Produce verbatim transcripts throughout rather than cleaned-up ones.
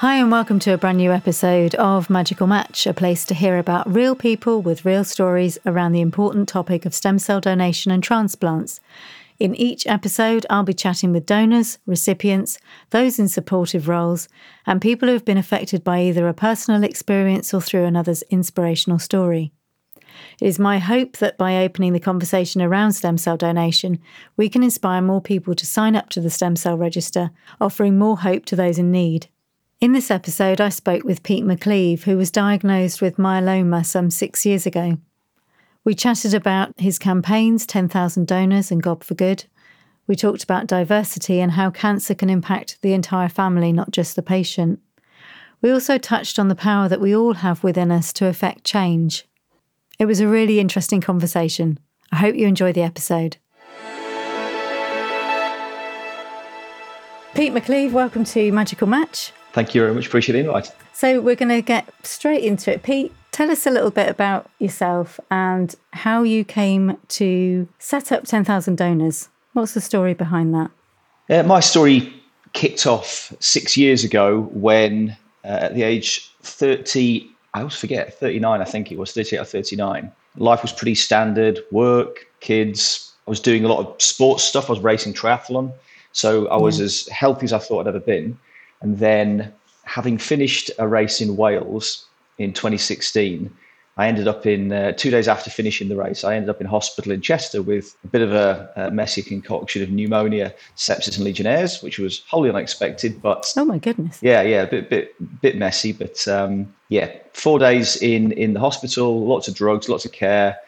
Hi and welcome to a brand new episode of Magical Match, a place to hear about real people with real stories around the important topic of stem cell donation and transplants. In each episode, I'll be chatting with donors, recipients, those in supportive roles, and people who have been affected by either a personal experience or through another's inspirational story. It is my hope that by opening the conversation around stem cell donation, we can inspire more people to sign up to the Stem Cell Register, offering more hope to those in need. In this episode, I spoke with Pete McCleave, who was diagnosed with myeloma some six years ago. We chatted about his campaigns, ten thousand Donors and Gob for Good. We talked about diversity and how cancer can impact the entire family, not just the patient. We also touched on the power that we all have within us to affect change. It was a really interesting conversation. I hope you enjoy the episode. Pete McCleave, welcome to Magical Match. Thank you very much. Appreciate the invite. So we're going to get straight into it. Pete, tell us a little bit about yourself and how you came to set up ten thousand Donors. What's the story behind that? Uh, my story kicked off six years ago when uh, at the age thirty, I always forget, thirty-nine, I think it was, thirty-eight or thirty-nine. Life was pretty standard, work, kids. I was doing a lot of sports stuff. I was racing triathlon. So I was yeah. as healthy as I thought I'd ever been. And then, having finished a race in Wales in twenty sixteen, I ended up in, uh, two days after finishing the race, I ended up in hospital in Chester with a bit of a, a messy concoction of pneumonia, sepsis and Legionnaires, which was wholly unexpected. But oh my goodness. Yeah, yeah, a bit bit, bit messy. But um, yeah, four days in, in the hospital, lots of drugs, lots of care,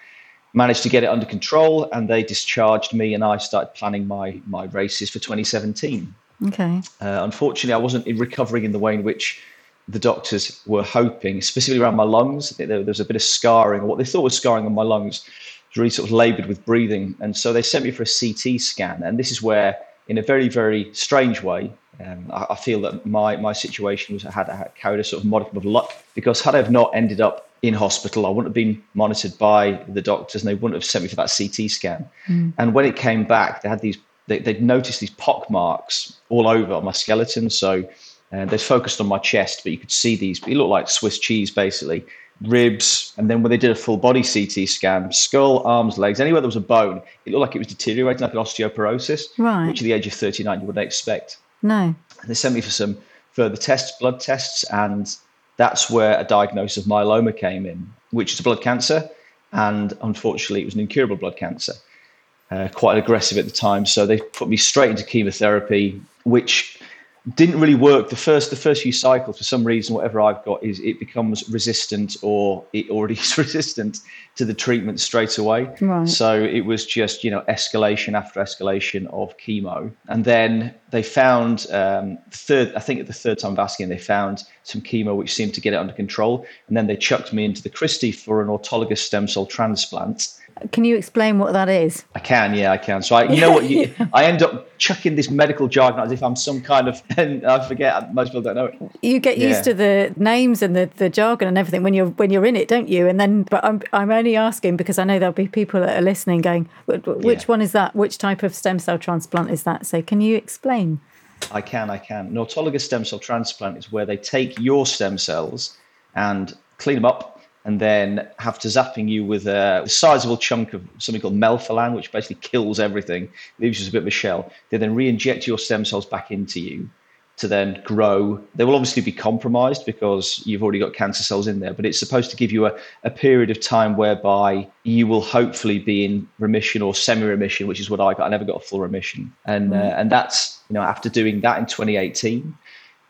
managed to get it under control. And they discharged me and I started planning my my races for twenty seventeen. Okay. Uh, unfortunately, I wasn't recovering in the way in which the doctors were hoping, specifically around my lungs. There was a bit of scarring, or what they thought was scarring on my lungs, was really sort of laboured with breathing. And so they sent me for a C T scan. And this is where, in a very, very strange way, um, I, I feel that my my situation was had, had carried a sort of modicum of luck, because had I have not ended up in hospital, I wouldn't have been monitored by the doctors and they wouldn't have sent me for that C T scan. Mm. And when it came back, they had these they'd noticed these pock marks all over on my skeleton. So uh, they'd focused on my chest, but you could see these. It looked like Swiss cheese, basically. Ribs. And then when they did a full body C T scan, skull, arms, legs, anywhere there was a bone, it looked like it was deteriorating, like an osteoporosis, right, which at the age of thirty-nine you wouldn't expect. No. And they sent me for some further tests, blood tests, and that's where a diagnosis of myeloma came in, which is a blood cancer. And unfortunately, it was an incurable blood cancer. Uh, quite aggressive at the time, so they put me straight into chemotherapy, which didn't really work. The first, the first few cycles, for some reason, whatever I've got is it becomes resistant, or it already is resistant to the treatment straight away. Right. So it was just, you know, escalation after escalation of chemo, and then they found um, third. I think at the third time of asking, they found some chemo which seemed to get it under control, and then they chucked me into the Christie for an autologous stem cell transplant. Can you explain what that is? I can, yeah, I can. So I, you know what, you, I end up chucking this medical jargon as if I'm some kind of, and I forget, most people don't know it. You get yeah. used to the names and the, the jargon and everything when you're when you're in it, don't you? And then, but I'm I'm only asking because I know there'll be people that are listening going, which yeah. one is that? Which type of stem cell transplant is that? So can you explain? I can, I can. An autologous stem cell transplant is where they take your stem cells and clean them up, and then have to zapping you with a sizable chunk of something called melphalan, which basically kills everything, leaves you as a bit of a shell. They then re-inject your stem cells back into you to then grow. They will obviously be compromised because you've already got cancer cells in there, but it's supposed to give you a, a period of time whereby you will hopefully be in remission or semi-remission, which is what I got. I never got a full remission. And, uh, and that's, you know, after doing that in twenty eighteen,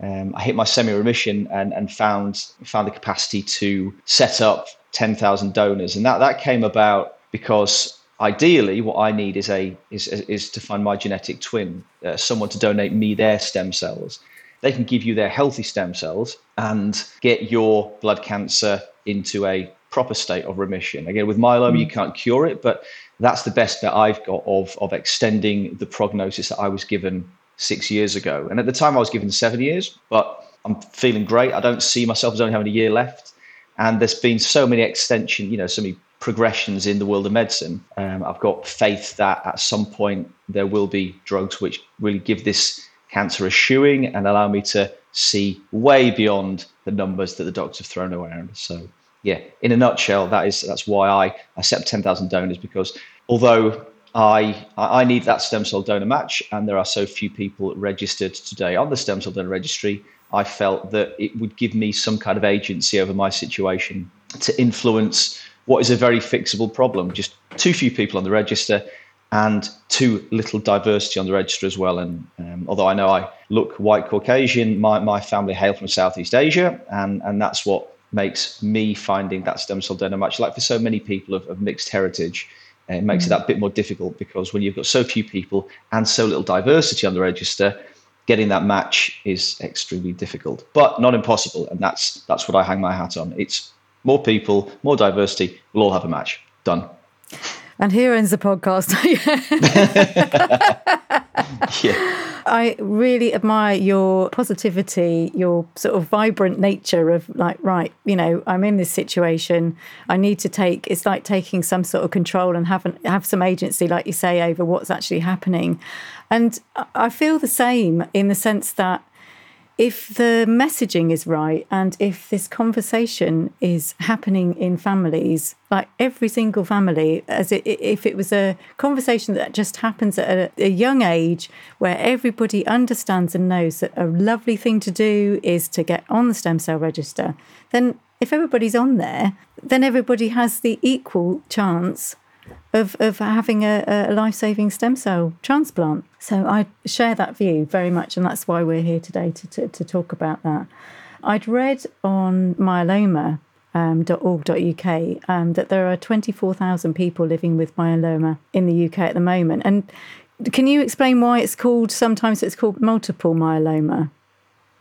Um, I hit my semi-remission and, and found found the capacity to set up ten thousand donors, and that, that came about because ideally what I need is a is is to find my genetic twin, uh, someone to donate me their stem cells. They can give you their healthy stem cells and get your blood cancer into a proper state of remission. Again, with myeloma, mm. you can't cure it, but that's the best that I've got of of extending the prognosis that I was given six years ago. And at the time I was given seven years, but I'm feeling great. I don't see myself as only having a year left. And there's been so many extension, you know, so many progressions in the world of medicine. Um, I've got faith that at some point there will be drugs which really give this cancer a shoeing and allow me to see way beyond the numbers that the docs have thrown around. So yeah, in a nutshell, that is that's why I, I set up ten thousand donors, because although I I need that stem cell donor match, and there are so few people registered today on the stem cell donor registry, I felt that it would give me some kind of agency over my situation to influence what is a very fixable problem. Just too few people on the register and too little diversity on the register as well. And um, although I know I look white Caucasian, my, my family hail from Southeast Asia, and, and that's what makes me finding that stem cell donor match, like for so many people of, of mixed heritage, it makes mm-hmm. it that bit more difficult, because when you've got so few people and so little diversity on the register, getting that match is extremely difficult, but not impossible. And that's that's what I hang my hat on. It's more people, more diversity, we'll all have a match. Done. And here ends the podcast. Yeah. I really admire your positivity, your sort of vibrant nature of like, right, you know, I'm in this situation. I need to take, it's like taking some sort of control and have, an, have some agency, like you say, over what's actually happening. And I feel the same in the sense that if the messaging is right and if this conversation is happening in families, like every single family, as it, if it was a conversation that just happens at a, a young age where everybody understands and knows that a lovely thing to do is to get on the stem cell register, then if everybody's on there, then everybody has the equal chance of of having a, a life-saving stem cell transplant. So I share that view very much, and that's why we're here today to, to, to talk about that. I'd read on myeloma dot org dot U K um, that there are twenty-four thousand people living with myeloma in the U K at the moment. And can you explain why it's called, sometimes it's called multiple myeloma?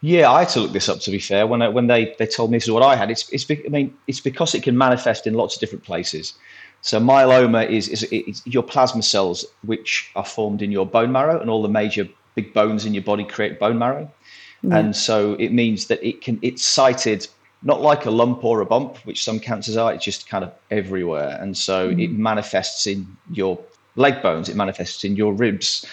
Yeah, I had to look this up, to be fair. When I, when they, they told me this is what I had, it's it's I mean, it's because it can manifest in lots of different places. So myeloma is, is, is your plasma cells, which are formed in your bone marrow, and all the major big bones in your body create bone marrow. Yeah. And so it means that it can, it's sited not like a lump or a bump, which some cancers are, it's just kind of everywhere. And so mm-hmm. it manifests in your leg bones, it manifests in your ribs,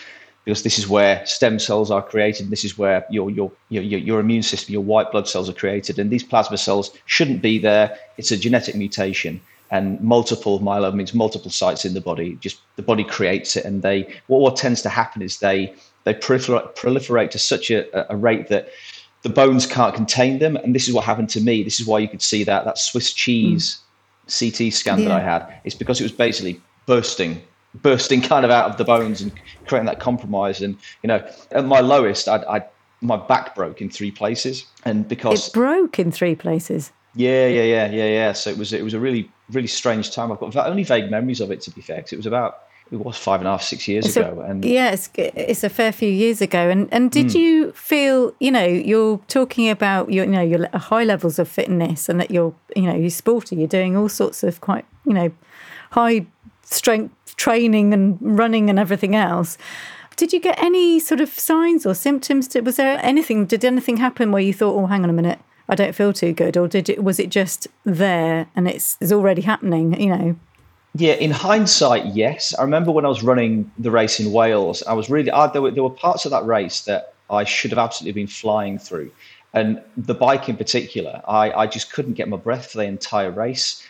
because this is where stem cells are created. This is where your, your your your immune system, your white blood cells are created. And these plasma cells shouldn't be there. It's a genetic mutation. And multiple myeloma means multiple sites in the body. Just the body creates it, and they what, what tends to happen is they they proliferate, proliferate to such a, a rate that the bones can't contain them. And this is what happened to me. This is why you could see that that Swiss cheese mm. C T scan yeah. that I had. It's because it was basically bursting, bursting kind of out of the bones and creating that compromise. And you know, at my lowest, I I my back broke in three places, and because it broke in three places. Yeah, yeah, yeah, yeah, yeah. So it was it was a really really strange time. I've got only vague memories of it, to be fair, because it was about it was five and a half six years it's ago. A, and yeah, it's, it's a fair few years ago. And and did mm. you feel, you know, you're talking about your you know your high levels of fitness, and that you're you know you're sporty, you're doing all sorts of quite you know high strength training and running and everything else. Did you get any sort of signs or symptoms? Did, was there anything? Did anything happen where you thought, oh, hang on a minute, I don't feel too good? Or did it, was it just there and it's, it's already happening, you know? Yeah, in hindsight, yes. I remember when I was running the race in Wales, I was really, I, there, were, there were parts of that race that I should have absolutely been flying through. And the bike in particular, I, I just couldn't get my breath for the entire race.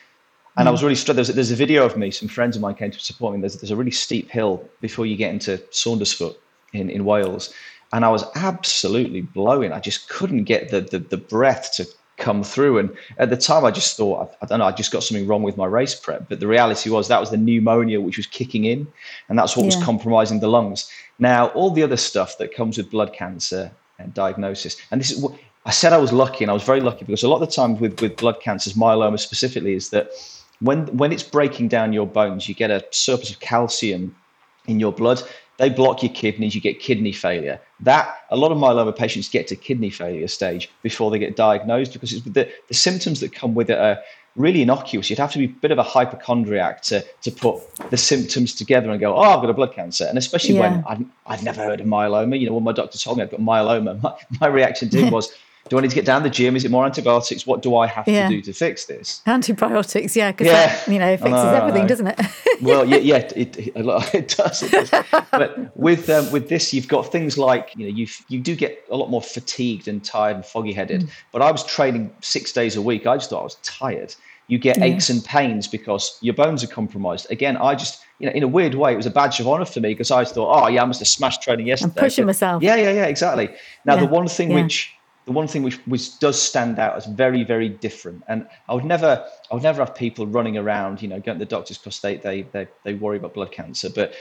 And mm. I was really struck. There's, there's a video of me, some friends of mine came to support me. There's, there's a really steep hill before you get into Saundersfoot in, in Wales. And I was absolutely blowing. I just couldn't get the, the the breath to come through. And at the time, I just thought, I don't know, I just got something wrong with my race prep. But the reality was that was the pneumonia which was kicking in, and that's what yeah. was compromising the lungs. Now, all the other stuff that comes with blood cancer and diagnosis, and this is what I said I was lucky, and I was very lucky, because a lot of the time with, with blood cancers, myeloma specifically, is that when when it's breaking down your bones, you get a surplus of calcium in your blood. They block your kidneys, you get kidney failure. That, a lot of myeloma patients get to kidney failure stage before they get diagnosed, because it's the, the symptoms that come with it are really innocuous. You'd have to be a bit of a hypochondriac to, to put the symptoms together and go, oh, I've got a blood cancer. And especially yeah. when I'd, I'd never heard of myeloma. You know, when my doctor told me I've got myeloma, my, my reaction to him was, do I need to get down the gym? Is it more antibiotics? What do I have yeah. to do to fix this? Antibiotics, yeah, because yeah. that, you know, fixes know, everything, doesn't it? Well, yeah, yeah it, it, it does. It does. But with um, with this, you've got things like, you know, you you do get a lot more fatigued and tired and foggy-headed. Mm. But I was training six days a week. I just thought I was tired. You get yeah. aches and pains because your bones are compromised. Again, I just, you know, in a weird way, it was a badge of honor for me because I thought, oh, yeah, I must have smashed training yesterday. I'm pushing but, myself. Yeah, yeah, yeah, exactly. Now, yeah. the one thing yeah. which... The one thing which was, does stand out as very, very different, and I would never, I would never have people running around, you know, going to the doctors because they, they, they, they worry about blood cancer. But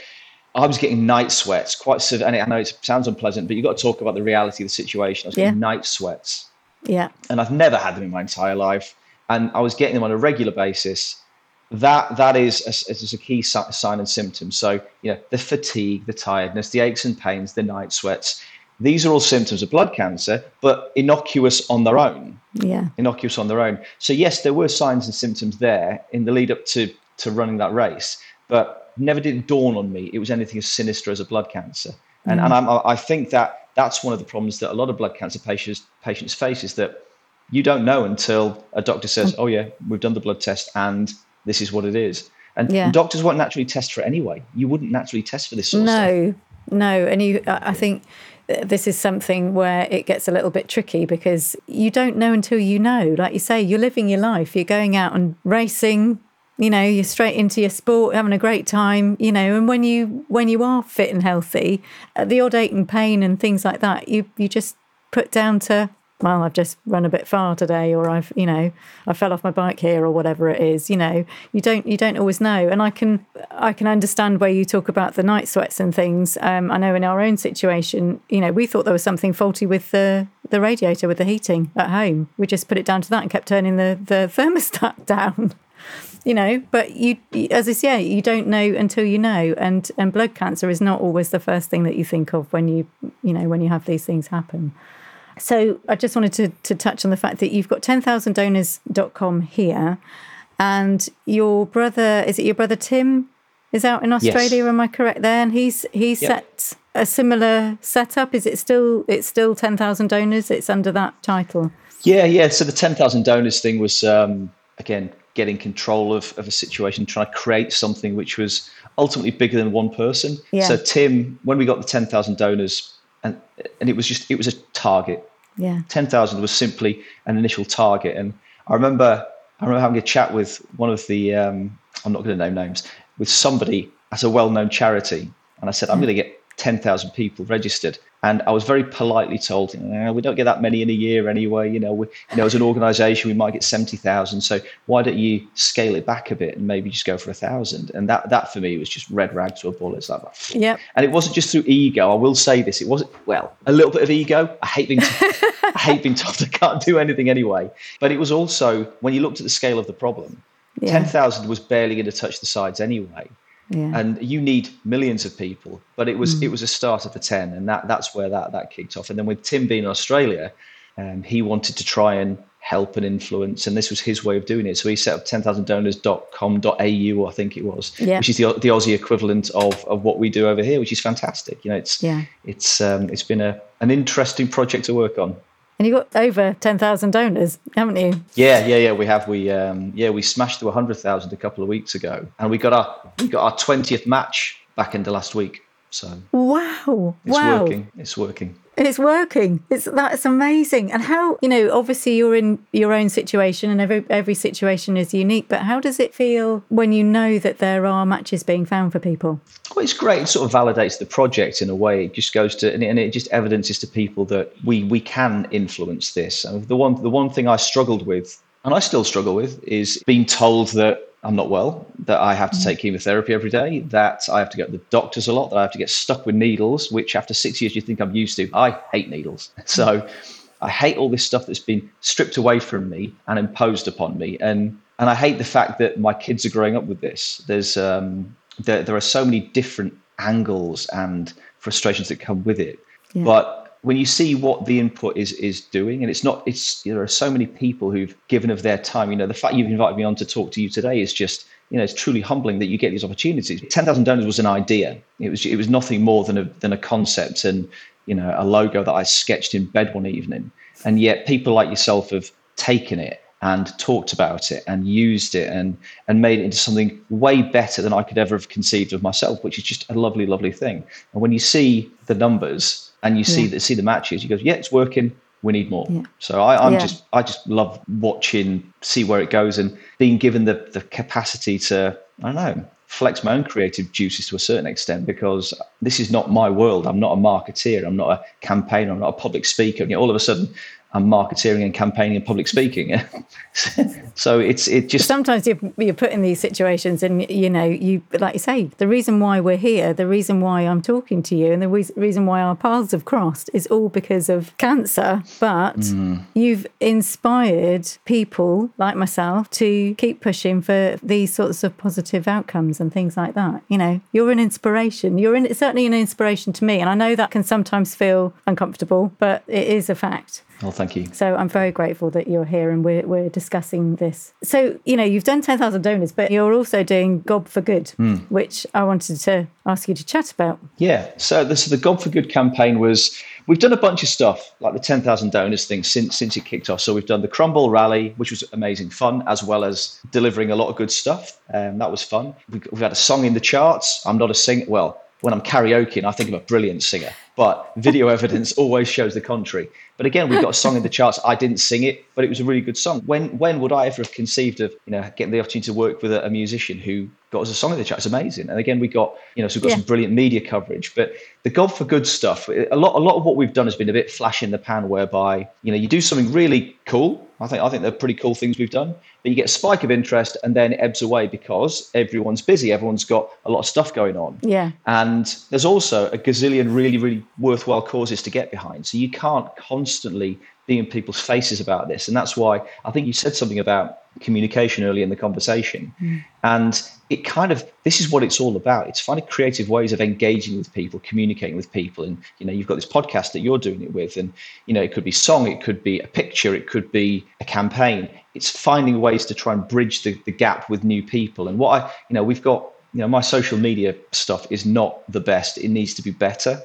I was getting night sweats, quite severe. And I know it sounds unpleasant, but you've got to talk about the reality of the situation. I was getting yeah. night sweats, yeah, and I've never had them in my entire life, and I was getting them on a regular basis. That that is a, is a key sign and symptom. So you know, the fatigue, the tiredness, the aches and pains, the night sweats. These are all symptoms of blood cancer, but innocuous on their own. Yeah. Innocuous on their own. So yes, there were signs and symptoms there in the lead up to, to running that race, but never did it dawn on me it was anything as sinister as a blood cancer. And mm. and I'm, I think that that's one of the problems that a lot of blood cancer patients patients face is that you don't know until a doctor says, oh yeah, we've done the blood test and this is what it is. And yeah. doctors won't naturally test for it anyway. You wouldn't naturally test for this sort no, of stuff. No, no. And you, I think... this is something where it gets a little bit tricky because you don't know until you know. Like you say, you're living your life. You're going out and racing, you know, you're straight into your sport, having a great time, you know, and when you when you are fit and healthy, the odd ache and pain and things like that, you you just put down to, well, I've just run a bit far today, or I've, you know, I fell off my bike here, or whatever it is. You know, you don't, you don't always know. And I can, I can understand where you talk about the night sweats and things. Um, I know in our own situation, you know, we thought there was something faulty with the the radiator, with the heating at home. We just put it down to that and kept turning the the thermostat down. You know, but you, as I say, you don't know until you know. And and blood cancer is not always the first thing that you think of when you, you know, when you have these things happen. So I just wanted to, to touch on the fact that you've got ten thousand donors dot com here, and your brother, is it your brother Tim, is out in Australia, yes. am I correct there? And he's he's yep. set a similar setup. Is it still, it's still ten thousand donors? It's under that title? Yeah, yeah. So the ten thousand donors thing was, um, again, getting control of, of a situation, trying to create something which was ultimately bigger than one person. Yeah. So Tim, when we got the ten thousand donors, And and it was just, it was a target. Yeah. ten thousand was simply an initial target. And I remember, I remember having a chat with one of the, um, I'm not going to name names, with somebody at a well-known charity. And I said, I'm mm. going to get ten thousand people registered. And I was very politely told, eh, we don't get that many in a year anyway. You know, we, you know, as an organization, we might get seventy thousand. So why don't you scale it back a bit and maybe just go for a thousand? And that, that for me was just red rag to a bull. It's like, yeah. And it wasn't just through ego. I will say this. It wasn't, well, a little bit of ego. I hate being told, I hate being told I can't do anything anyway. But it was also, when you looked at the scale of the problem, yeah. ten thousand was barely going to touch the sides anyway. Yeah. And you need millions of people, but it was mm. it was a start of the ten, and that that's where that that kicked off. And then with Tim being in Australia, um, he wanted to try and help and influence, and this was his way of doing it. So he set up ten thousand donors dot com dot a u, I think it was, yeah. which is the the Aussie equivalent of of what we do over here, which is fantastic. You know, it's yeah. it's um, it's been a an interesting project to work on. And you got over ten thousand donors, haven't you? Yeah, yeah, yeah. We have. We um, yeah, we smashed through one hundred thousand a couple of weeks ago, and we got our we got our twentieth match back into last week. So wow, it's wow. working. It's working. It's working. It's that's amazing. And how, you know, obviously you're in your own situation, and every every situation is unique. But how does it feel when you know that there are matches being found for people? Well, it's great. It sort of validates the project in a way. It just goes to, and it, and it just evidences to people that we we can influence this. And the one the one thing I struggled with, and I still struggle with, is being told that I'm not well, that I have to take chemotherapy every day, that I have to go to the doctors a lot, that I have to get stuck with needles, which after six years you think I'm used to. I hate needles. So I hate all this stuff that's been stripped away from me and imposed upon me. And and I hate the fact that my kids are growing up with this. There's um, there, there are so many different angles and frustrations that come with it. Yeah. But when you see what the input is is doing, and it's not, it's, you know, there are so many people who've given of their time. You know, the fact you've invited me on to talk to you today is just, you know, it's truly humbling that you get these opportunities. ten thousand donors was an idea. It was it was nothing more than a than a concept and, you know, a logo that I sketched in bed one evening. And yet people like yourself have taken it and talked about it and used it and and made it into something way better than I could ever have conceived of myself, which is just a lovely, lovely thing. And when you see the numbers and you yeah. see the, see the matches, you go, yeah, it's working. We need more. Yeah. So I, I'm yeah. just I just love watching, see where it goes, and being given the the capacity to, I don't know, flex my own creative juices to a certain extent, because this is not my world. I'm not a marketeer. I'm not a campaigner. I'm not a public speaker. And yet all of a sudden, I'm marketeering and campaigning and public speaking. So it's it just sometimes you're, you're put in these situations, and you know, you like you say, the reason why we're here, the reason why I'm talking to you, and the re- reason why our paths have crossed is all because of cancer. But mm. you've inspired people like myself to keep pushing for these sorts of positive outcomes and things like that. You know, you're an inspiration. You're in, certainly an inspiration to me, and I know that can sometimes feel uncomfortable, but it is a fact. Well, thank you. So I'm very grateful that you're here and we're we're discussing this. So, you know, you've done ten thousand Donors, but you're also doing Gob for Good, mm. which I wanted to ask you to chat about. Yeah. So this, the Gob for Good campaign was, we've done a bunch of stuff, like the ten thousand Donors thing since since it kicked off. So we've done the Crumble Rally, which was amazing fun, as well as delivering a lot of good stuff. Um, that was fun. We, we've had a song in the charts. I'm not a singer. Well, when I'm karaokeing, I think I'm a brilliant singer. But video evidence always shows the contrary. But again, we've got a song in the charts. I didn't sing it, but it was a really good song. When when would I ever have conceived of, you know, getting the opportunity to work with a, a musician who got us a song in the charts? It's amazing. And again, we got, you know, so we've got yeah. some brilliant media coverage. But the God for Good stuff, a lot a lot of what we've done has been a bit flash in the pan, whereby, you know, you do something really cool. I think I think they're pretty cool things we've done. But you get a spike of interest and then it ebbs away because everyone's busy. Everyone's got a lot of stuff going on. Yeah. And there's also a gazillion really, really worthwhile causes to get behind. So you can't constantly be in people's faces about this. And that's why I think you said something about communication early in the conversation. Mm. And it kind of, this is what it's all about. It's finding creative ways of engaging with people, communicating with people. And, you know, you've got this podcast that you're doing it with. And, you know, it could be song, it could be a picture, it could be a campaign. It's finding ways to try and bridge the, the gap with new people. And what I, you know, we've got, you know, my social media stuff is not the best. It needs to be better.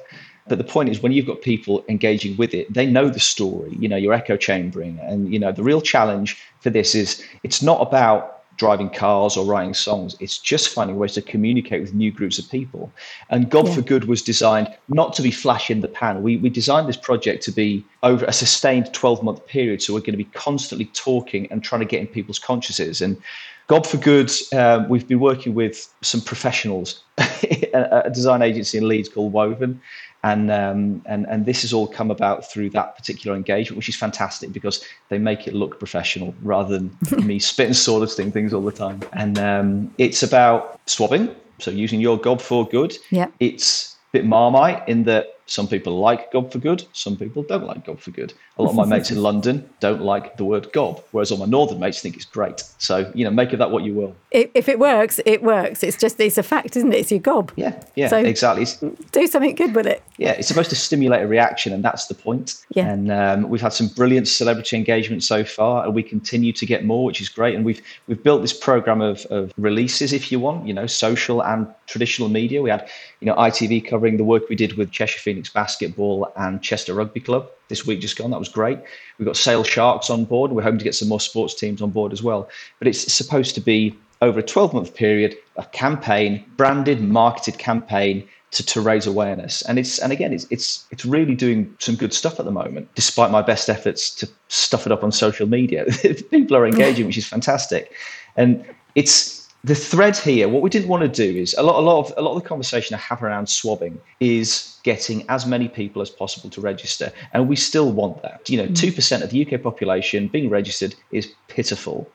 But the point is, when you've got people engaging with it, they know the story, you know, you're echo chambering. And, you know, the real challenge for this is it's not about driving cars or writing songs. It's just finding ways to communicate with new groups of people. And God yeah. for Good was designed not to be flash in the pan. We we designed this project to be over a sustained twelve-month period. So we're going to be constantly talking and trying to get in people's consciences. And God for Good, um, we've been working with some professionals, a design agency in Leeds called Woven. And um, and and this has all come about through that particular engagement, which is fantastic because they make it look professional rather than me spit and sawdusting things all the time. And um, it's about swabbing, so using your Gob for Good. Yeah. It's a bit Marmite in that some people like Gob for Good, some people don't like Gob for Good. A lot of my mates in London don't like the word gob, whereas all my northern mates think it's great. So, you know, make of that what you will. If, if it works, it works. It's just, it's a fact, isn't it? It's your gob. Yeah, yeah, so exactly. It's, do something good with it. Yeah, it's supposed to stimulate a reaction, and that's the point. Yeah. And um, we've had some brilliant celebrity engagement so far, and we continue to get more, which is great. And we've we've built this program of, of releases, if you want, you know, social and traditional media. We had, you know, I T V covering the work we did with Cheshire Phoenix basketball and Chester Rugby Club this week just gone. That was great. We've got Sale Sharks on board. We're hoping to get some more sports teams on board as well. But it's supposed to be over a twelve-month period, a campaign, branded, marketed campaign to, to raise awareness. And it's and again, it's it's it's really doing some good stuff at the moment, despite my best efforts to stuff it up on social media. People are engaging, which is fantastic. And it's the thread here. What we didn't want to do is a lot, a lot of a lot of the conversation I have around swabbing is getting as many people as possible to register, and we still want that. You know, two percent of the U K population being registered is pitiful,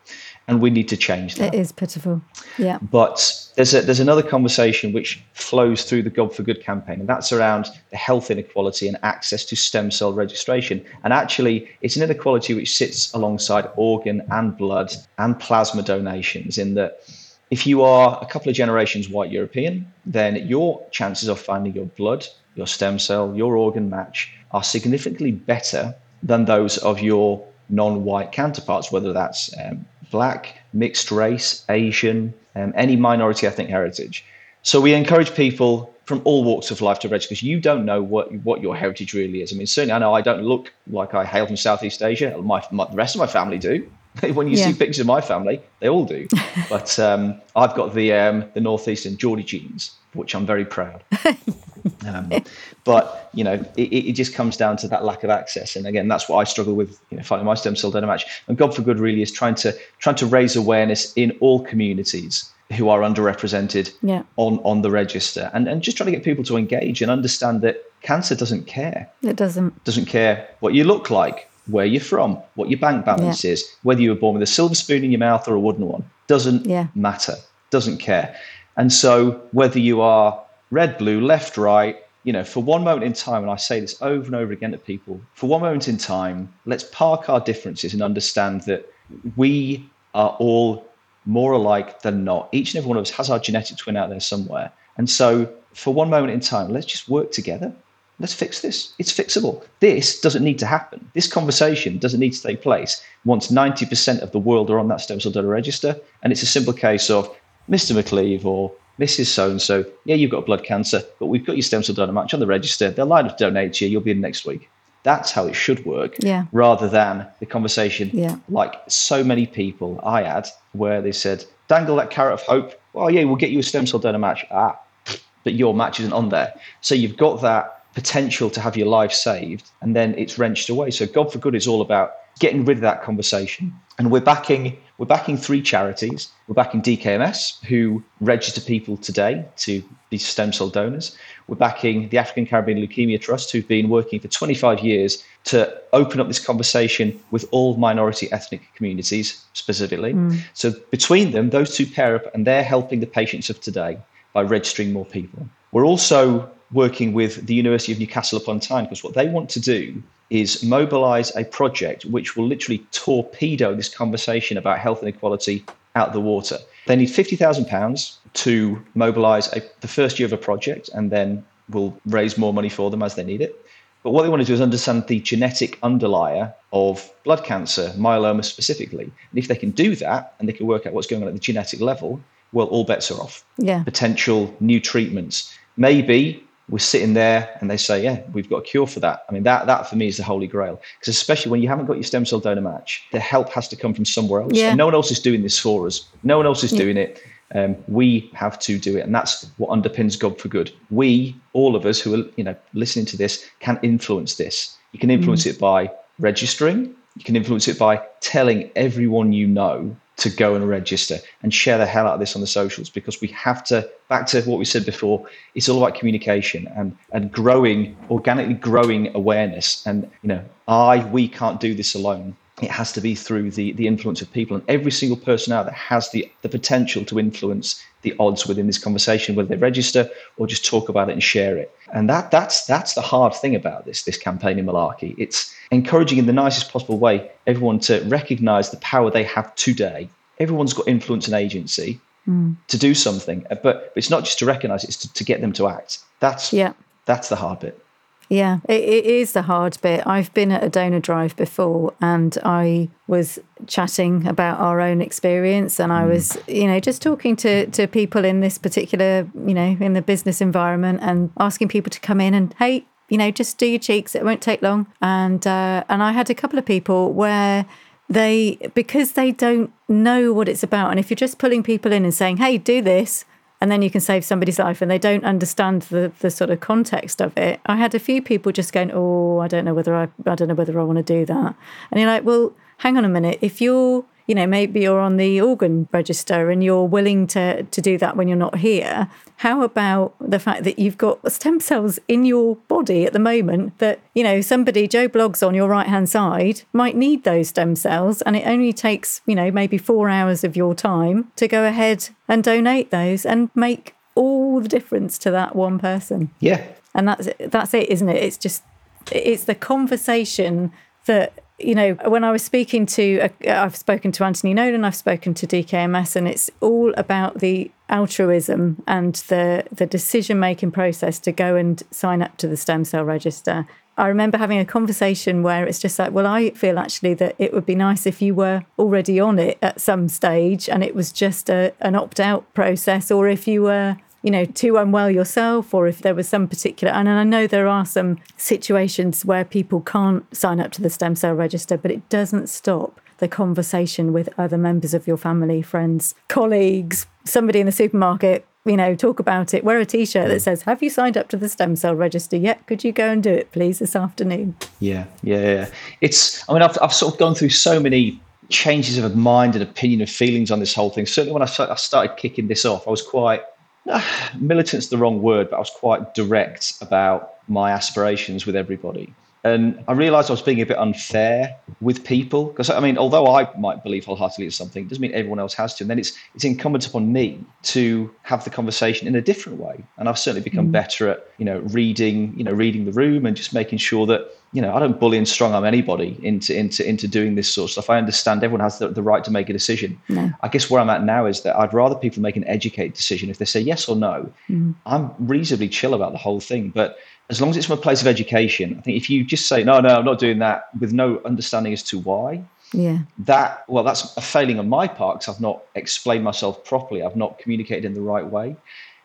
and we need to change that. It is pitiful, yeah. But there's a, there's another conversation which flows through the God for Good campaign, and that's around the health inequality and access to stem cell registration. And actually, it's an inequality which sits alongside organ and blood and plasma donations, in that if you are a couple of generations white European, then your chances of finding your blood, your stem cell, your organ match are significantly better than those of your non-white counterparts, whether that's um, black, mixed race, Asian, um, any minority ethnic heritage. So we encourage people from all walks of life to register, because you don't know what what your heritage really is. I mean, certainly I know I don't look like I hail from Southeast Asia. My, my the rest of my family do. When you yeah. see pictures of my family, they all do. But um, I've got the um, the northeastern Geordie genes, which I'm very proud. Um, but you know, it, it just comes down to that lack of access, and again, that's what I struggle with. You know, finding my stem cell donor match, and God for Good really is trying to trying to raise awareness in all communities who are underrepresented yeah. on, on the register, and, and just trying to get people to engage and understand that cancer doesn't care. It doesn't. Doesn't care what you look like, where you're from, what your bank balance yeah. is, whether you were born with a silver spoon in your mouth or a wooden one. Doesn't yeah. matter. Doesn't care. And so whether you are red, blue, left, right, you know, for one moment in time, and I say this over and over again to people, for one moment in time, let's park our differences and understand that we are all more alike than not. Each and every one of us has our genetic twin out there somewhere. And so for one moment in time, let's just work together. Let's fix this. It's fixable. This doesn't need to happen. This conversation doesn't need to take place once ninety percent of the world are on that stem cell donor register. And it's a simple case of Mister McCleave or Missus So-and-so, yeah, you've got blood cancer, but we've got your stem cell donor match on the register. They're liable to donate to you. You'll be in next week. That's how it should work, yeah. rather than the conversation yeah. like so many people I had, where they said, dangle that carrot of hope. Oh, yeah, we'll get you a stem cell donor match. Ah, but your match isn't on there. So you've got that potential to have your life saved, and then it's wrenched away. So God for Good is all about getting rid of that conversation. And we're backing we're backing three charities. We're backing D K M S, who register people today to be stem cell donors. We're backing the African Caribbean Leukaemia Trust, who've been working for twenty-five years to open up this conversation with all minority ethnic communities specifically. Mm. So between them, those two pair up, and they're helping the patients of today by registering more people. We're also working with the University of Newcastle upon Tyne, because what they want to do is mobilise a project which will literally torpedo this conversation about health inequality out the water. They need fifty thousand pounds to mobilise a, the first year of a project, and then we'll raise more money for them as they need it. But what they want to do is understand the genetic underlier of blood cancer, myeloma specifically. And if they can do that, and they can work out what's going on at the genetic level, well, all bets are off. Yeah. Potential new treatments. Maybe we're sitting there and they say, yeah, we've got a cure for that. I mean, that that for me is the holy grail. Because especially when you haven't got your stem cell donor match, the help has to come from somewhere else. Yeah. And no one else is doing this for us. No one else is yeah. doing it. Um, we have to do it. And that's what underpins God for Good. We, all of us who are, you know, listening to this, can influence this. You can influence mm. it by registering. You can influence it by telling everyone you know to go and register, and share the hell out of this on the socials, because we have to, back to what we said before, it's all about communication and, and growing, organically growing awareness. And, you know, I, we can't do this alone. It has to be through the, the influence of people, and every single person out there has the, the potential to influence the odds within this conversation, whether they register or just talk about it and share it. And that that's that's the hard thing about this, this campaigning malarkey. It's encouraging in the nicest possible way everyone to recognise the power they have today. Everyone's got influence and agency mm. to do something, but it's not just to recognise, it's to, to get them to act. That's yeah. that's the hard bit. Yeah, it, it is the hard bit. I've been at a donor drive before, and I was chatting about our own experience, and I was, you know, just talking to, to people in this particular, you know, in the business environment, and asking people to come in and, hey, you know, just do your cheeks. It won't take long. And uh, and I had a couple of people where they, because they don't know what it's about, and if you're just pulling people in and saying, hey, do this, and then you can save somebody's life, and they don't understand the, the sort of context of it. I had a few people just going, oh, I don't know whether I, I don't know whether I want to do that. And you're like, well, hang on a minute. If you're, you know, maybe you're on the organ register and you're willing to, to do that when you're not here, how about the fact that you've got stem cells in your body at the moment that, you know, somebody, Joe Bloggs on your right-hand side, might need those stem cells, and it only takes, you know, maybe four hours of your time to go ahead and donate those and make all the difference to that one person. Yeah. And that's that's it, isn't it? It's just, it's the conversation that, you know, when I was speaking to, uh, I've spoken to Anthony Nolan, I've spoken to D K M S, and it's all about the altruism and the, the decision-making process to go and sign up to the stem cell register. I remember having a conversation where it's just like, well, I feel actually that it would be nice if you were already on it at some stage, and it was just a, an opt-out process, or if you were you know, too unwell yourself, or if there was some particular, and I know there are some situations where people can't sign up to the Stem Cell Register, but it doesn't stop the conversation with other members of your family, friends, colleagues, somebody in the supermarket, you know, talk about it. Wear a T-shirt that says, have you signed up to the Stem Cell Register yet? Could you go and do it, please, this afternoon? Yeah, yeah, yeah. It's, I mean, I've, I've sort of gone through so many changes of mind and opinion and feelings on this whole thing. Certainly when I, I started kicking this off, I was quite, uh, militant's the wrong word, but I was quite direct about my aspirations with everybody. And I realised I was being a bit unfair with people, because, I mean, although I might believe wholeheartedly in something, it doesn't mean everyone else has to. And then it's it's incumbent upon me to have the conversation in a different way. And I've certainly become mm. better at, you know, reading, you know, reading the room and just making sure that, you know, I don't bully and strong arm anybody into into into doing this sort of stuff. I understand everyone has the, the right to make a decision. No. I guess where I'm at now is that I'd rather people make an educated decision. If they say yes or no, mm. I'm reasonably chill about the whole thing. But as long as it's from a place of education, I think if you just say, no, no, I'm not doing that, with no understanding as to why, yeah, that, well, that's a failing on my part because I've not explained myself properly. I've not communicated in the right way.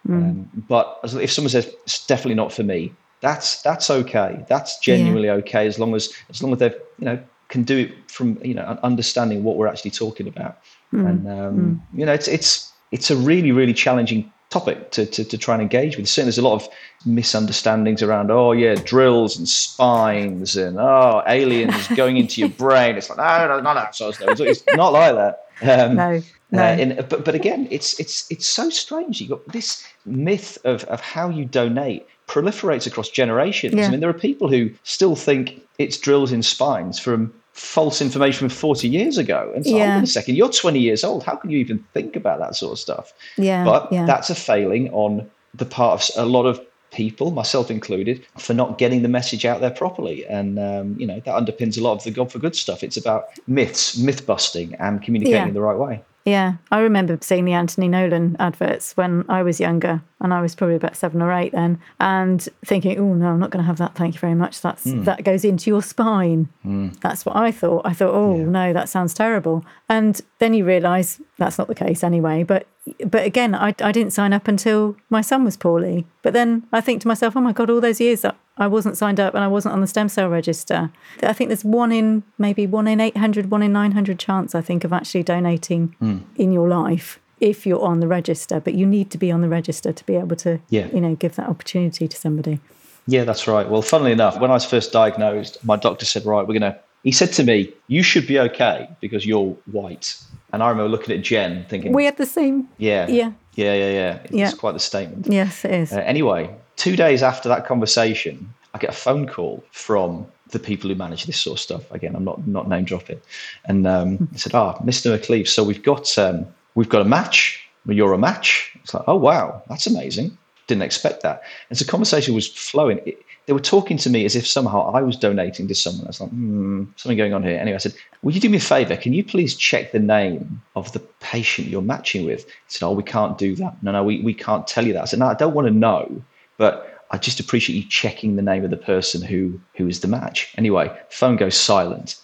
Mm. Um, but as, if someone says, it's definitely not for me, that's that's okay. That's genuinely yeah. okay, as long as as long as they've, you know, can do it from, you know, understanding what we're actually talking about. Mm. And, um, mm. you know, it's it's it's a really, really challenging topic to, to to try and engage with. Certainly there's a lot of misunderstandings around, oh yeah, drills and spines and oh aliens going into your brain. It's like, no, no, no, no, so it's not like that. Um, no, no. Uh, in, but but again, it's it's it's so strange. You've got this myth of of how you donate proliferates across generations. Yeah. I mean, there are people who still think it's drills in spines from false information from forty years ago. And so, yeah. hold on a second, you're twenty years old. How can you even think about that sort of stuff? Yeah, but yeah. that's a failing on the part of a lot of people, myself included, for not getting the message out there properly. And, um, you know, that underpins a lot of the God for Good stuff. It's about myths, myth busting and communicating yeah. in the right way. Yeah, I remember seeing the Anthony Nolan adverts when I was younger, and I was probably about seven or eight then, and thinking, oh, no, I'm not going to have that, thank you very much. That's mm. That goes into your spine. Mm. That's what I thought. I thought, oh, yeah. no, that sounds terrible. And then you realise that's not the case anyway. But but again, I, I didn't sign up until my son was poorly. But then I think to myself, oh, my God, all those years that I wasn't signed up and I wasn't on the Stem Cell Register. I think there's one in maybe one in eight hundred, one in nine hundred chance, I think, of actually donating mm. in your life if you're on the register. But you need to be on the register to be able to, yeah. you know, give that opportunity to somebody. Yeah, that's right. Well, funnily enough, when I was first diagnosed, my doctor said, right, we're going to, he said to me, you should be okay because you're white. And I remember looking at Jen thinking, we had the same. Yeah. Yeah. Yeah. Yeah. Yeah. It's yeah. quite the statement. Yes, it is. Uh, anyway, two days after that conversation, I get a phone call from the people who manage this sort of stuff. Again, I'm not not name dropping. And um, I said, "Ah, oh, Mister McCleave, so we've got um, we've got a match. You're a match." It's like, "Oh wow, that's amazing. Didn't expect that." And so the conversation was flowing. It, they were talking to me as if somehow I was donating to someone. I was like, "Hmm, something going on here." Anyway, I said, "Will you do me a favour? Can you please check the name of the patient you're matching with?" He said, "Oh, we can't do that. No, no, we we can't tell you that." I said, "No, I don't want to know. But I just appreciate you checking the name of the person who, who is the match." Anyway, phone goes silent.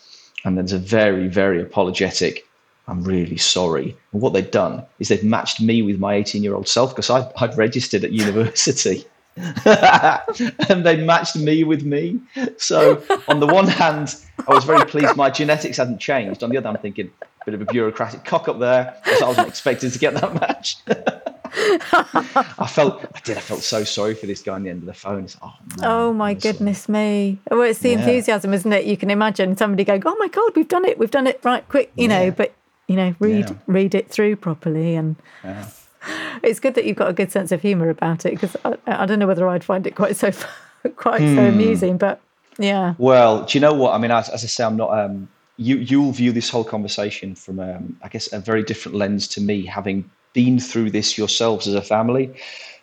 And there's a very, very apologetic, "I'm really sorry." And what they've done is they've matched me with my eighteen-year-old self because I've, I've registered at university. And they matched me with me. So on the one hand, I was very pleased my genetics hadn't changed. On the other hand, I'm thinking, bit of a bureaucratic cock up there. I wasn't expecting to get that match. I felt, I did, I felt so sorry for this guy on the end of the phone. Like, oh, man, oh my honestly. goodness me. Well, it's the yeah. enthusiasm, isn't it? You can imagine somebody going, "Oh my God, we've done it, we've done it, right, quick," you yeah. know, but, you know, read, yeah. read it through properly. And yeah. it's good that you've got a good sense of humour about it, because I, I don't know whether I'd find it quite so, quite mm. so amusing, but yeah. Well, do you know what? I mean, as, as I say, I'm not... Um, You, you'll view this whole conversation from, um, I guess, a very different lens to me, having been through this yourselves as a family.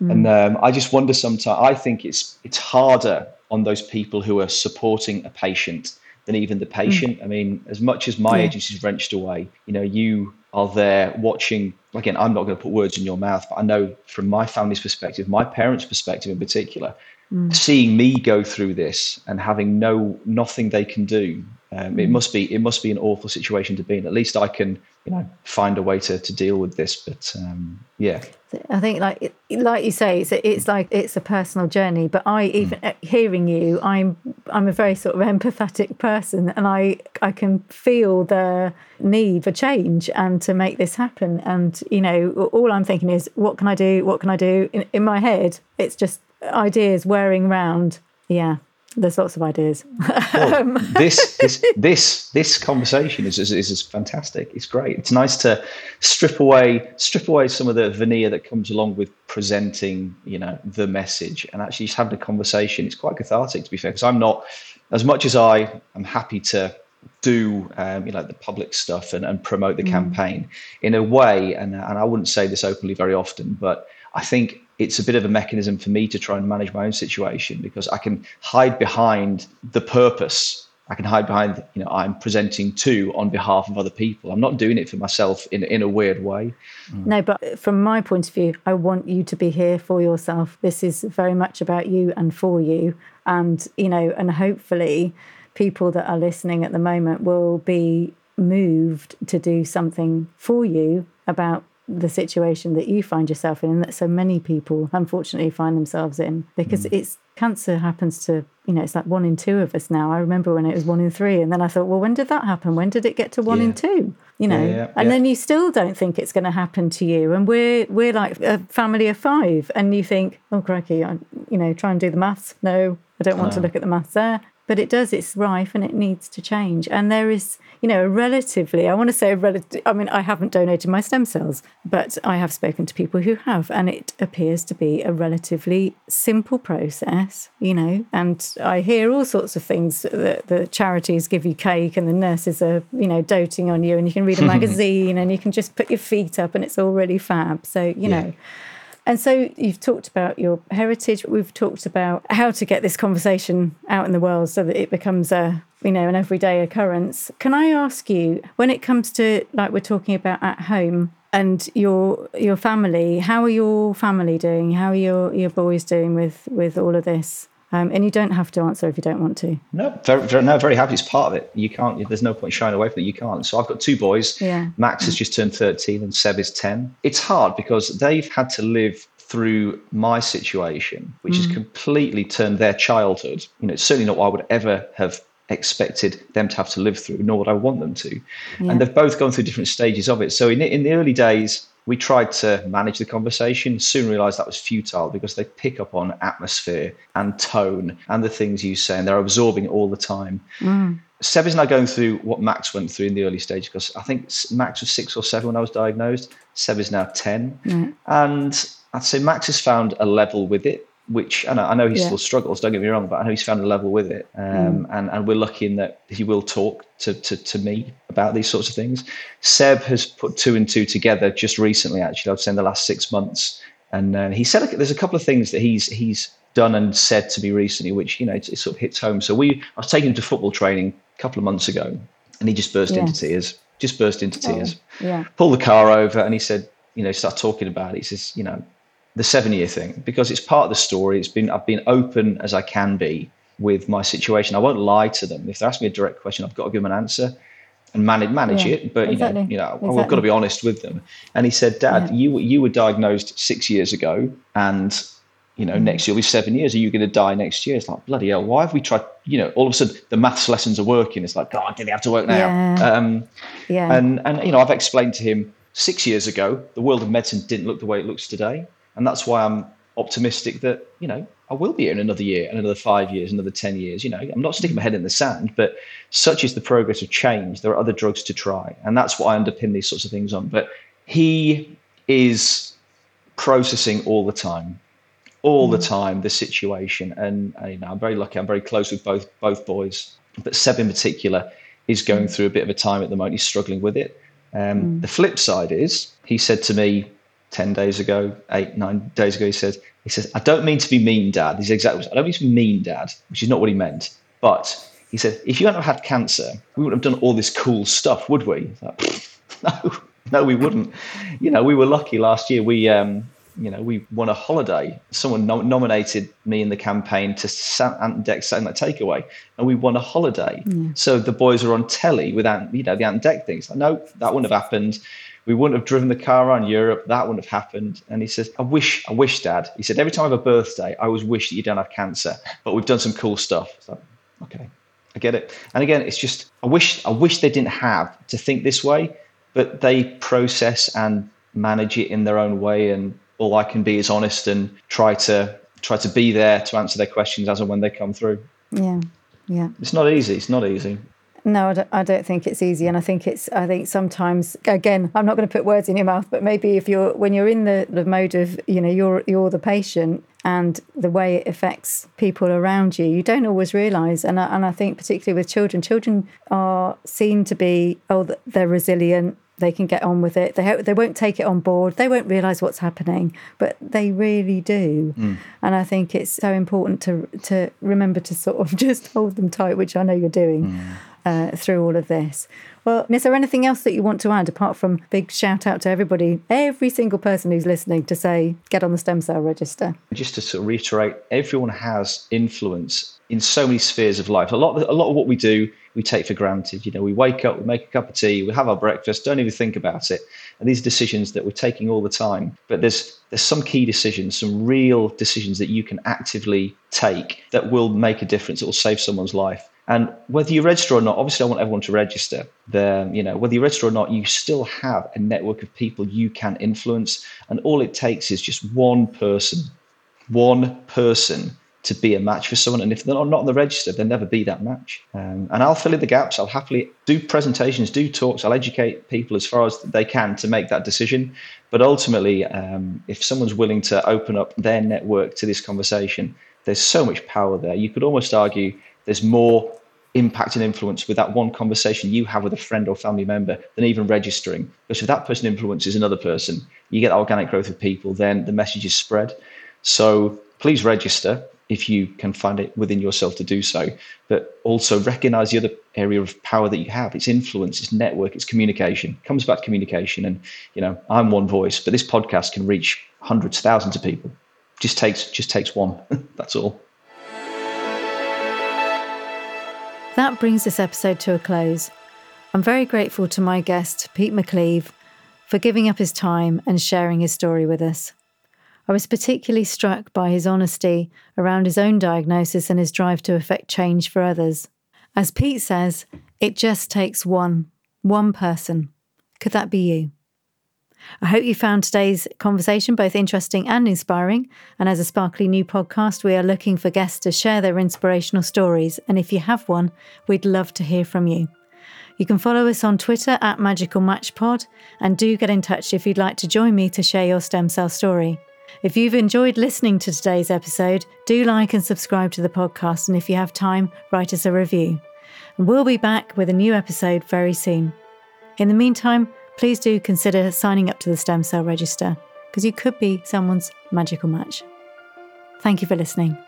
Mm. And um, I just wonder sometimes, I think it's it's harder on those people who are supporting a patient than even the patient. Mm. I mean, as much as my yeah. agency's wrenched away, you know, you are there watching. Again, I'm not going to put words in your mouth, but I know from my family's perspective, my parents' perspective in particular, mm. seeing me go through this and having no nothing they can do Um, it must be it must be an awful situation to be in. At least I can, you know, find a way to, to deal with this. But um, yeah, I think like like you say, it's a, it's like it's a personal journey. But I even mm. hearing you, I'm I'm a very sort of empathetic person, and I I can feel the need for change and to make this happen. And you know, all I'm thinking is, what can I do? What can I do? In, in my head, it's just ideas whirring round. Yeah. There's lots of ideas. Well, this, this this this conversation is, is is fantastic. It's great. It's nice to strip away strip away some of the veneer that comes along with presenting, you know, the message, and actually just having a conversation. It's quite cathartic, to be fair, because I'm not, as much as I am happy to do, um, you know, the public stuff and, and promote the mm. campaign in a way. And and I wouldn't say this openly very often, but I think it's a bit of a mechanism for me to try and manage my own situation, because I can hide behind the purpose. I can hide behind, you know, I'm presenting to on behalf of other people. I'm not doing it for myself in, in a weird way. Mm. No, but from my point of view, I want you to be here for yourself. This is very much about you and for you. And, you know, and hopefully people that are listening at the moment will be moved to do something for you about the situation that you find yourself in, and that so many people unfortunately find themselves in, because mm. it's cancer happens to, you know, it's like one in two of us now. I remember when it was one in three, and then I thought, well, when did that happen? When did it get to one yeah. in two? You know, yeah, yeah, and yeah. then you still don't think it's going to happen to you. And we're we're like a family of five, and you think, oh crikey, I, you know, try and do the maths. No, I don't want oh. to look at the maths there. But it does, it's rife and it needs to change. And there is, you know, relatively, I want to say, relative. I mean, I haven't donated my stem cells, but I have spoken to people who have, and it appears to be a relatively simple process, you know. And I hear all sorts of things that the charities give you cake, and the nurses are, you know, doting on you, and you can read a magazine and you can just put your feet up and it's all really fab. So, you yeah. know. And so you've talked about your heritage. We've talked about how to get this conversation out in the world so that it becomes a, you know, an everyday occurrence. Can I ask you, when it comes to, like we're talking about at home and your your family, how are your family doing? How are your, your boys doing with, with all of this? Um, and you don't have to answer if you don't want to. No, very, very, no, very happy. It's part of it. You can't, there's no point shying away from it. You can't. So I've got two boys. Yeah. Max has just turned thirteen and Seb is ten. It's hard because they've had to live through my situation, which mm. has completely turned their childhood. You know, it's certainly not what I would ever have expected them to have to live through, nor would I want them to. Yeah. And they've both gone through different stages of it. So in, in the early days, we tried to manage the conversation, soon realized that was futile because they pick up on atmosphere and tone and the things you say, and they're absorbing it all the time. Mm. Seb is now going through what Max went through in the early stage, because I think Max was six or seven when I was diagnosed. Seb is now ten. Mm. And I'd say Max has found a level with it, which I know, I know he yeah. still struggles, don't get me wrong, but I know he's found a level with it. Um, mm. and, and we're lucky in that he will talk to, to, to me about these sorts of things. Seb has put two and two together just recently, actually, I'd say in the last six months. And uh, he said, there's a couple of things that he's he's done and said to me recently, which, you know, it, it sort of hits home. So we, I was taking him to football training a couple of months ago, and he just burst yes. into tears, just burst into oh, tears, yeah. pulled the car over, and he said, you know, start talking about it. He says, you know, the seven-year thing, because it's part of the story. It's been I've been open as I can be with my situation. I won't lie to them. If they ask me a direct question, I've got to give them an answer and manage manage yeah, it. But exactly. you know, you know, exactly. I've got to be honest with them. And he said, "Dad, yeah. you you were diagnosed six years ago, and you know, next year will be seven years. Are you going to die next year?" It's like, bloody hell, why have we tried? You know, all of a sudden the maths lessons are working. It's like, God, do they have to work now? Yeah. Um, yeah. And and you know, I've explained to him six years ago the world of medicine didn't look the way it looks today. And that's why I'm optimistic that, you know, I will be here in another year, and another five years, another ten years. You know, I'm not sticking my head in the sand, but such is the progress of change. There are other drugs to try. And that's what I underpin these sorts of things on. But he is processing all the time, all mm. the time, the situation. And, and, you know, I'm very lucky. I'm very close with both both boys. But Seb in particular is going mm. through a bit of a time at the moment. He's struggling with it. Um, mm. The flip side is, he said to me, ten days ago, eight, nine days ago, he says, he says, I don't mean to be mean, Dad. He's exactly, I don't mean to be mean, Dad, which is not what he meant. But he said, if you hadn't had cancer, we wouldn't have done all this cool stuff, would we? Like, no, no, we wouldn't. You know, we were lucky last year. We um, you know, we won a holiday. Someone nom- nominated me in the campaign to Ant and Dec sang that takeaway, and we won a holiday. Mm. So the boys were on telly with Ant, you know, the Ant and Dec things. Like, no, that wouldn't have happened. We wouldn't have driven the car around Europe. That wouldn't have happened. And he says, I wish, I wish, Dad. He said, every time I have a birthday, I always wish that you don't have cancer, but we've done some cool stuff. It's like, okay, I get it. And again, it's just, I wish, I wish they didn't have to think this way, but they process and manage it in their own way. And all I can be is honest and try to try to be there to answer their questions as and when they come through. Yeah, yeah. It's not easy. It's not easy. No, I don't, I don't think it's easy, and I think it's. I think sometimes, again, I'm not going to put words in your mouth, but maybe if you're when you're in the, the mode of, you know, you're you're the patient, and the way it affects people around you, you don't always realise. And I, and I think particularly with children, children are seen to be oh they're resilient, they can get on with it, they they won't take it on board, they won't realise what's happening, but they really do. Mm. And I think it's so important to to remember to sort of just hold them tight, which I know you're doing. Mm. Uh, through all of this. Well, is there anything else that you want to add apart from big shout out to everybody, every single person who's listening, to say, get on the stem cell register? Just to sort of reiterate, everyone has influence in so many spheres of life. A lot of, a lot of what we do, we take for granted. You know, we wake up, we make a cup of tea, we have our breakfast, don't even think about it. And these decisions that we're taking all the time. But there's there's some key decisions, some real decisions that you can actively take that will make a difference, that will save someone's life. And whether you register or not, obviously I want everyone to register. Then, you know, whether you register or not, you still have a network of people you can influence. And all it takes is just one person, one person to be a match for someone. And if they're not on the register, they'll never be that match. Um, and I'll fill in the gaps. I'll happily do presentations, do talks. I'll educate people as far as they can to make that decision. But ultimately, um, if someone's willing to open up their network to this conversation, there's so much power there. You could almost argue there's more impact and influence with that one conversation you have with a friend or family member than even registering. Because if that person influences another person, you get organic growth of people, then the message is spread. So please register if you can find it within yourself to do so. But also recognize the other area of power that you have. It's influence, it's network, it's communication. It comes back to communication. And, you know, I'm one voice, but this podcast can reach hundreds, thousands of people. Just takes, just takes one. That's all. That brings this episode to a close. I'm very grateful to my guest, Pete McCleave, for giving up his time and sharing his story with us. I was particularly struck by his honesty around his own diagnosis and his drive to effect change for others. As Pete says, it just takes one, one person. Could that be you? I hope you found today's conversation both interesting and inspiring. And as a sparkly new podcast, we are looking for guests to share their inspirational stories. And if you have one, we'd love to hear from you. You can follow us on Twitter at Magical Match Pod, and do get in touch if you'd like to join me to share your stem cell story. If you've enjoyed listening to today's episode, do like and subscribe to the podcast. And if you have time, write us a review. And we'll be back with a new episode very soon. In the meantime, please do consider signing up to the Stem Cell Register, because you could be someone's magical match. Thank you for listening.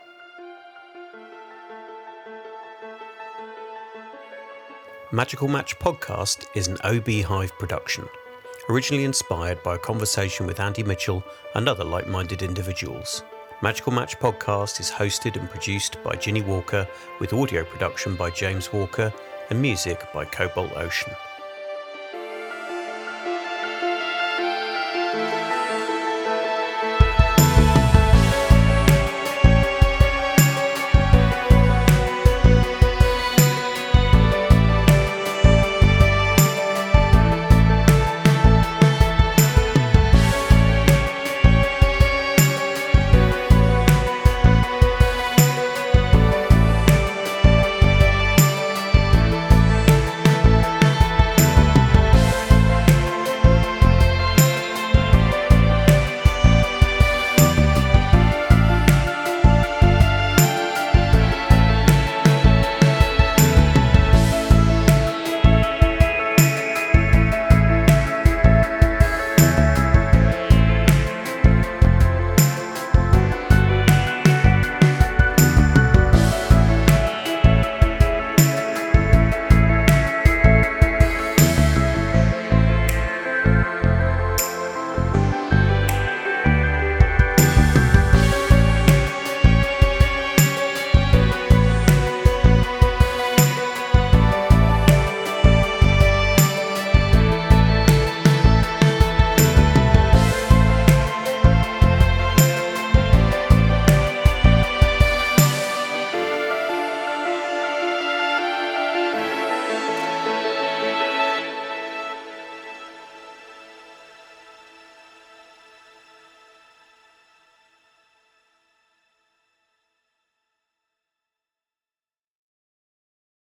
Magical Match Podcast is an O B Hive production, originally inspired by a conversation with Andy Mitchell and other like-minded individuals. Magical Match Podcast is hosted and produced by Ginny Walker, with audio production by James Walker and music by Cobalt Ocean.